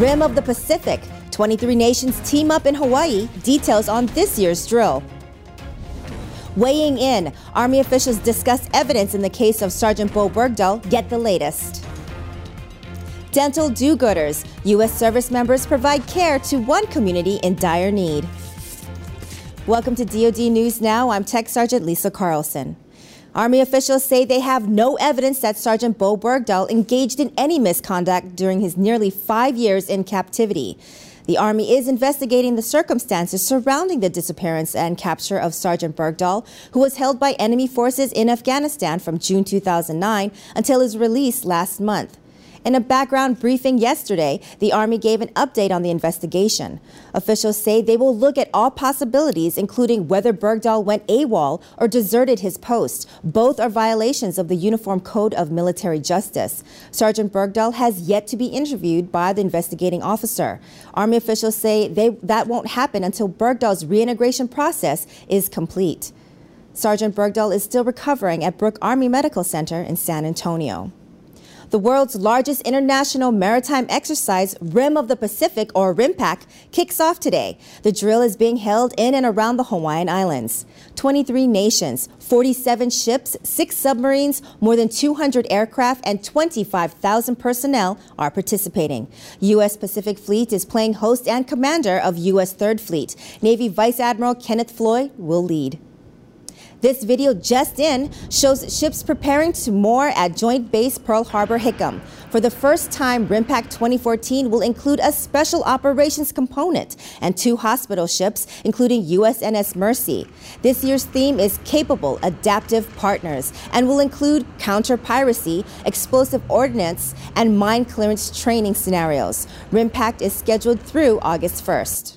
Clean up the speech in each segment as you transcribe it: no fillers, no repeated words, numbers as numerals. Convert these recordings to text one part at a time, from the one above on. Rim of the Pacific. 23 nations team up in Hawaii. Details on this year's drill. Weighing in, Army officials discuss evidence in the case of Sergeant Bo Bergdahl. Get the latest. Dental do-gooders. U.S. service members provide care to one community in dire need. Welcome to DoD News Now. I'm Tech Sergeant Lisa Carlson. Army officials say they have no evidence that Sergeant Bo Bergdahl engaged in any misconduct during his nearly 5 years in captivity. The Army is investigating the circumstances surrounding the disappearance and capture of Sergeant Bergdahl, who was held by enemy forces in Afghanistan from June 2009 until his release last month. In a background briefing yesterday, the Army gave an update on the investigation. Officials say they will look at all possibilities, including whether Bergdahl went AWOL or deserted his post. Both are violations of the Uniform Code of Military Justice. Sergeant Bergdahl has yet to be interviewed by the investigating officer. Army officials say that won't happen until Bergdahl's reintegration process is complete. Sergeant Bergdahl is still recovering at Brooke Army Medical Center in San Antonio. The world's largest international maritime exercise, Rim of the Pacific, or RIMPAC, kicks off today. The drill is being held in and around the Hawaiian Islands. 23 nations, 47 ships, 6 submarines, more than 200 aircraft, and 25,000 personnel are participating. U.S. Pacific Fleet is playing host and commander of U.S. 3rd Fleet. Navy Vice Admiral Kenneth Floyd will lead. This video just in shows ships preparing to moor at Joint Base Pearl Harbor-Hickam. For the first time, RIMPAC 2014 will include a special operations component and 2 hospital ships, including USNS Mercy. This year's theme is Capable Adaptive Partners and will include counter-piracy, explosive ordnance, and mine clearance training scenarios. RIMPAC is scheduled through August 1st.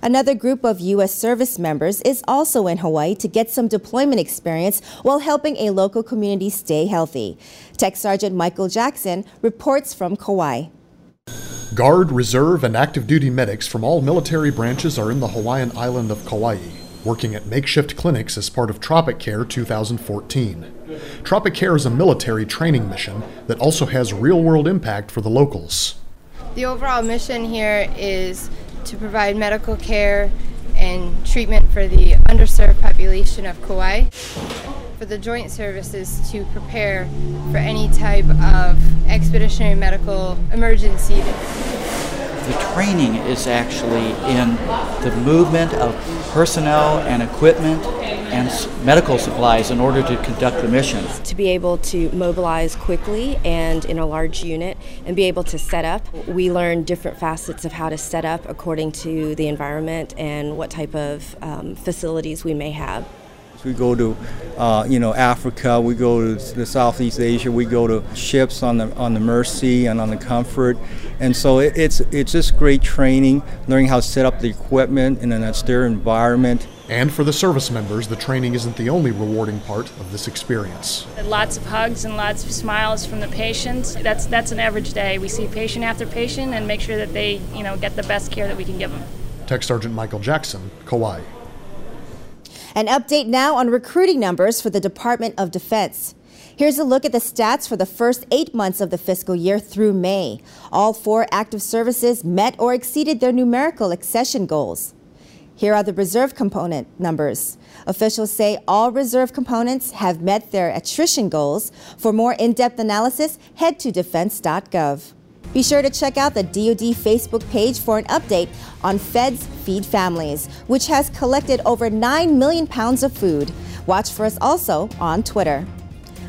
Another group of U.S. service members is also in Hawaii to get some deployment experience while helping a local community stay healthy. Tech Sergeant Michael Jackson reports from Kauai. Guard, reserve, and active duty medics from all military branches are in the Hawaiian island of Kauai, working at makeshift clinics as part of Tropic Care 2014. Tropic Care is a military training mission that also has real-world impact for the locals. The overall mission here is to provide medical care and treatment for the underserved population of Kauai, for the joint services to prepare for any type of expeditionary medical emergency. The training is actually in the movement of personnel and equipment and medical supplies in order to conduct the mission. To be able to mobilize quickly and in a large unit and be able to set up. We learn different facets of how to set up according to the environment and what type of facilities we may have. We go to, Africa. We go to the Southeast Asia. We go to ships on the Mercy and on the Comfort, and so it's just great training, learning how to set up the equipment in an austere environment. And for the service members, the training isn't the only rewarding part of this experience. Lots of hugs and lots of smiles from the patients. That's an average day. We see patient after patient and make sure that they, get the best care that we can give them. Tech Sergeant Michael Jackson, Kauai. An update now on recruiting numbers for the Department of Defense. Here's a look at the stats for the first 8 months of the fiscal year through May. All 4 active services met or exceeded their numerical accession goals. Here are the reserve component numbers. Officials say all reserve components have met their attrition goals. For more in-depth analysis, head to defense.gov. Be sure to check out the DoD Facebook page for an update on Feds Feed Families, which has collected over 9 million pounds of food. Watch for us also on Twitter.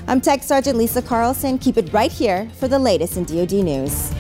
I'm Tech Sergeant Lisa Carlson. Keep it right here for the latest in DoD news.